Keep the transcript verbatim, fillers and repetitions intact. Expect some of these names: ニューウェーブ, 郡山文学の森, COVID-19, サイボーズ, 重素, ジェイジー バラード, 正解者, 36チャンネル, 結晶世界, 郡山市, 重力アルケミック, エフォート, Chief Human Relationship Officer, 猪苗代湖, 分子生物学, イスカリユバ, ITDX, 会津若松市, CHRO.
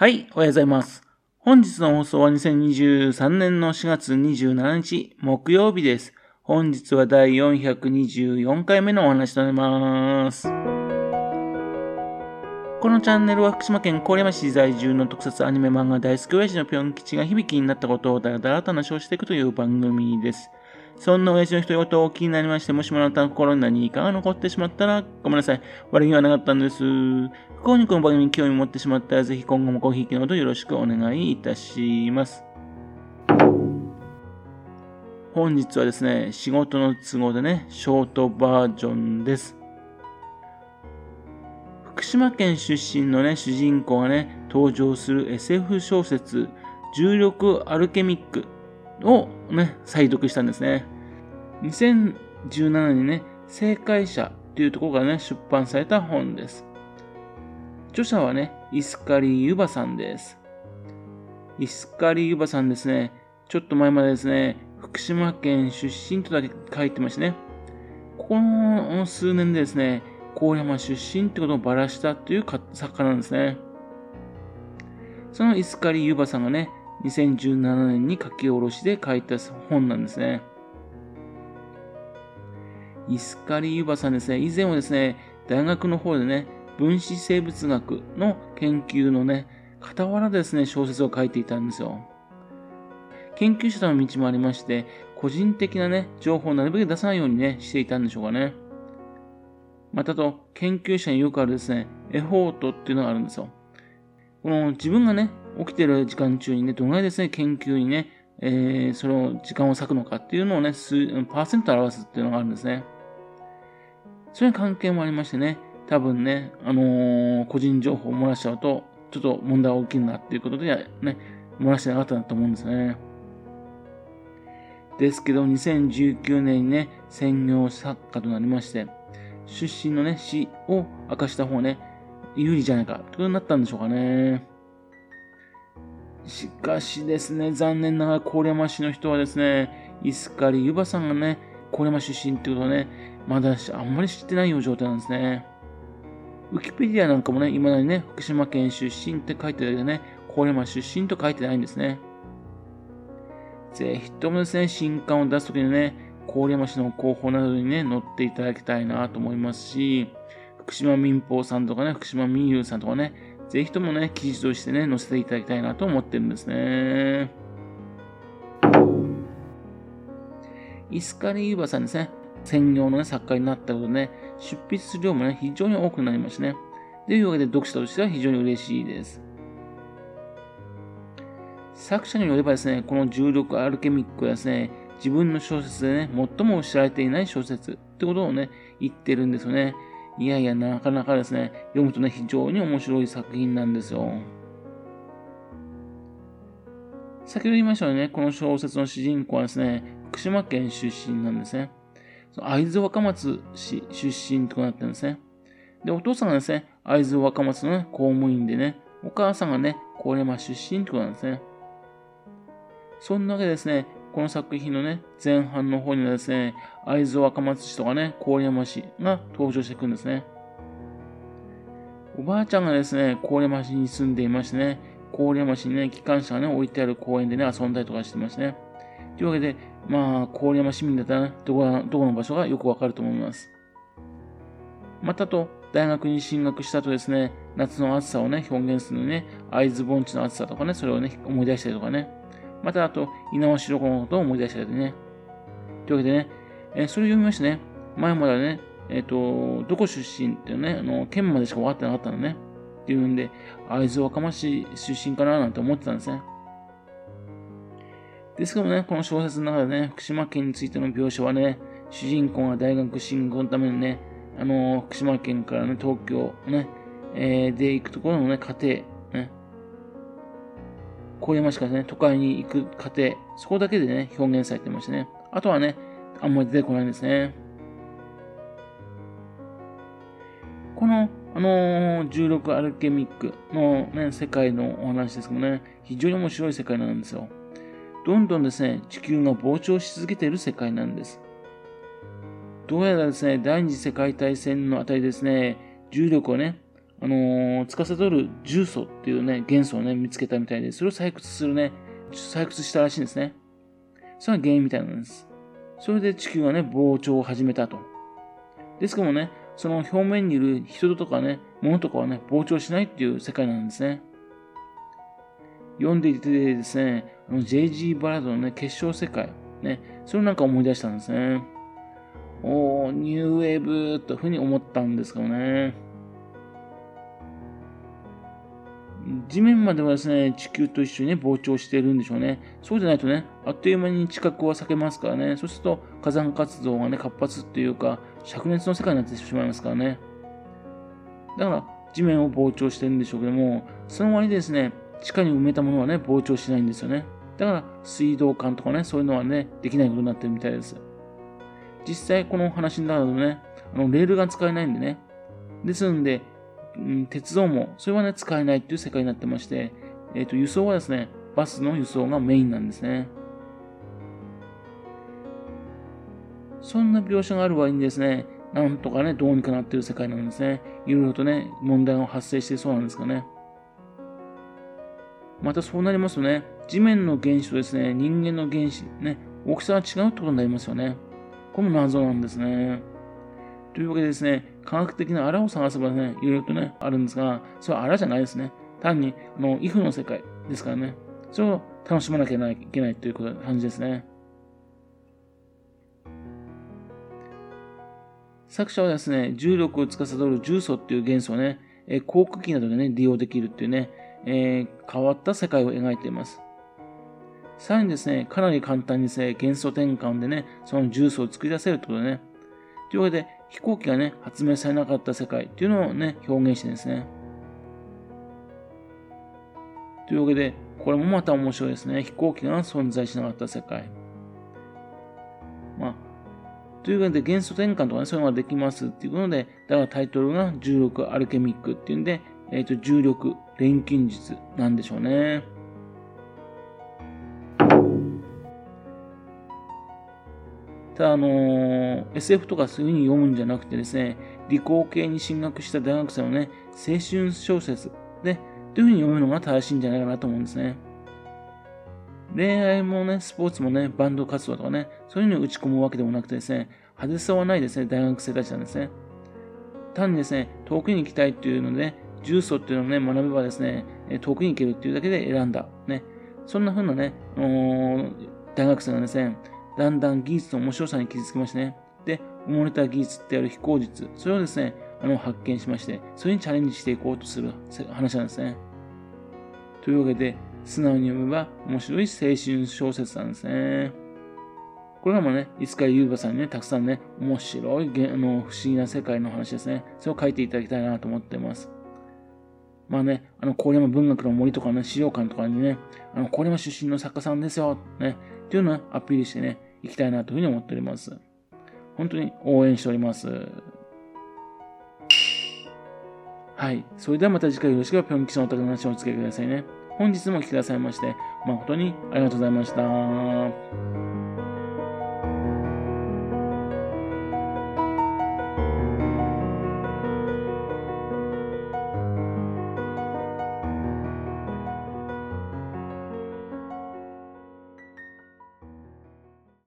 はい、おはようございます。本日の放送はにせんにじゅうさんねんのしがつにじゅうしちにち木曜日です。本日はだいよんひゃくにじゅうよんかいめのお話となります。このチャンネルは福島県郡山市在住の特撮アニメ漫画大好き親父のぴょん吉が響きになったことをだらだらと話をしていくという番組です。そんな親父の独り言を気になりまして、もしもあなたの心に何かが残ってしまったら、ごめんなさい。悪気はなかったんです。不幸にこの番組に興味を持ってしまったら、ぜひ今後もごひいきのほどよろしくお願いいたします。本日はですね、仕事の都合でね、ショートバージョンです。福島県出身のね、主人公がね、登場する エスエフ 小説、重力アルケミックをね、再読したんですね。にせんじゅうななねんにね、正解者というところからね、出版された本です。著者はね、イスカリユバさんです。イスカリユバさんですね、ちょっと前までですね、福島県出身とだけ書いてましたね。この数年でですね、郡山出身ってことをばらしたという作家なんですね。そのイスカリユバさんがね、にせんじゅうななねんに書き下ろしで書いた本なんですね。イスカリユバさんですね、以前はですね、大学の方でね、分子生物学の研究のね、傍らですね、小説を書いていたんですよ。研究者の道もありまして、個人的なね、情報をなるべく出さないようにね、していたんでしょうかね。またと、研究者によくあるですね、エフォートっていうのがあるんですよ。この自分がね、起きてる時間中にね、どのぐらいですね、研究にね、えー、その時間を割くのかっていうのをね、数、パーセント表すっていうのがあるんですね。それに関係もありましてね、多分ね、あのー、個人情報を漏らしちゃうと、ちょっと問題が起きるなっていうことで、ね、漏らしてなかったんだと思うんですね。ですけど、にせんじゅうきゅうねんにね、専業作家となりまして、出身のね、死を明かした方ね、有利じゃないかってことになったんでしょうかね。しかしですね、残念ながら郡山市の人はですね、イスカリユバさんがね、郡山出身ってことはね、まだあんまり知ってないような状態なんですね。ウィキペディアなんかもね、いまだにね、福島県出身って書いてるだけでね、郡山出身と書いてないんですね。ぜひともですね、新刊を出すときにね、郡山市の広報などにね、載っていただきたいなと思いますし、福島民放さんとかね、福島民友さんとかね、ぜひともね、記事としてね、載せていただきたいなと思ってるんですね。イスカリユバさんですね、専業の、ね、作家になったことでね、出筆する量もね、非常に多くなりましたね。というわけで、読者としては非常に嬉しいです。作者によればですね、この重力アルケミックはですね、自分の小説でね、最も知られていない小説ってことをね、言ってるんですよね。いやいや、なかなかですね、読むとね、非常に面白い作品なんですよ。先ほど言いましたよね、この小説の主人公はですね、福島県出身なんですね。その会津若松市出身となってるんですね。で、お父さんがですね、会津若松の、ね、公務員でね、お母さんがね、郡山出身ということなんですね。そんなわけでですね、この作品のね、前半の方にはですね、会津若松市とかね、郡山市が登場してくるんですね。おばあちゃんがですね、郡山市に住んでいましてね、郡山市にね、機関車がね、置いてある公園でね、遊んだりとかしてましたね。というわけで、まあ、郡山市民だったら、ね、どこが、どこの場所がよくわかると思います。またと、大学に進学したとですね、夏の暑さをね、表現するのにね、会津盆地の暑さとかね、それをね、思い出したりとかね、またあと、猪苗代湖のことを思い出したりね。というわけでね、えー、それを読みましてね、前までね、えっ、ー、と、どこ出身っていうね、あの、県までしか分かってなかったのね。っていうんで、会津若松市出身かななんて思ってたんですね。ですけどもね、この小説の中でね、福島県についての描写はね、主人公が大学進学のためにね、あのー、福島県からね、東京ね、えー、で行くところのね、過程、ね、郡山市からね、都会に行く過程、そこだけでね、表現されてましたね。あとはね、あんまり出てこないんですね。この、あのー、じゅうろくアルケミックのね、世界のお話ですけどね、非常に面白い世界なんですよ。どんどんですね、地球が膨張し続けている世界なんです。どうやらですね、第二次世界大戦のあたりですね、重力をね、あのー、司る重素っていうね、元素をね、見つけたみたいで、それを採掘するね、採掘したらしいんですね。それが原因みたいなんです。それで地球がね、膨張を始めたと。ですけどもね、その表面にいる人とかね、物とかはね、膨張しないっていう世界なんですね。読んでいてですね、あの ジェイジー バラードのね、結晶世界、ね、それをなんか思い出したんですね。おー、ニューウェーブというふうに思ったんですけどね。地面まではですね、地球と一緒に、ね、膨張しているんでしょうね。そうじゃないとね、あっという間に地殻は裂けますからね。そうすると火山活動がね、活発っていうか、灼熱の世界になってしまいますからね。だから地面を膨張しているんでしょうけども、その割にですね、地下に埋めたものはね、膨張しないんですよね。だから水道管とかね、そういうのはね、できないことになってるみたいです。実際この話になるとね、あのレールが使えないんでね。ですので、うん、鉄道もそれはね、使えないっていう世界になってまして、えーと、輸送はですね、バスの輸送がメインなんですね。そんな描写がある割にですね、なんとかね、どうにかなっている世界なんですね。いろいろとね、問題が発生してそうなんですがね。またそうなりますとね、地面の原子とですね、人間の原子、ね、大きさが違うってことになりますよね。これも謎なんですね。というわけでですね、科学的なあらを探せばね、いろいろとね、あるんですが、それはあらじゃないですね。単に、あの、イフの世界ですからね。それを楽しまなきゃいけないという感じですね。作者はですね、重力を司る重素っていう元素をね、航空機などでね、利用できるっていうね、えー、変わった世界を描いています。さらにですね、かなり簡単にですね、元素転換でね、その重素を作り出せるってことでね。というわけで、飛行機がね、発明されなかった世界っていうのをね、表現してですね。というわけで、これもまた面白いですね。飛行機が存在しなかった世界。まあ、というわけで、元素転換とかね、そういうのができますっていうことで、だからタイトルが重力アルケミックっていうんで、えっと、重力錬金術なんでしょうね。ただ、あのー、エスエフ とかそういう風に読むんじゃなくてですね、理工系に進学した大学生のね、青春小説で、という風に読むのが正しいんじゃないかなと思うんですね。恋愛もね、スポーツもね、バンド活動とかね、そういうのに打ち込むわけでもなくてですね、派手さはないですね、大学生たちなんですね。単にですね、遠くに行きたいっていうので、ね、重曹っていうのをね、学べばですね、遠くに行けるっていうだけで選んだ。ね、そんな風なね、大学生がですね、だんだん技術の面白さに傷つきましてね。で、埋もれた技術ってある飛行術、それをですね、あの発見しまして、それにチャレンジしていこうとする話なんですね。というわけで、素直に読めば面白い青春小説なんですね。これらもね、いつかゆうばさんにね、たくさんね、面白い、あの不思議な世界の話ですね。それを書いていただきたいなと思っています。まあね、あの、郡山文学の森とかね、資料館とかにね、あの、郡山出身の作家さんですよ、ね、っていうのをアピールしてね、行きたいなというふうに思っております。本当に応援しております。はい。それではまた次回よろしければ、ぴょん吉のお宅の話をお付き合いくださいね。本日もお聞きくださいまして、誠にありがとうございました。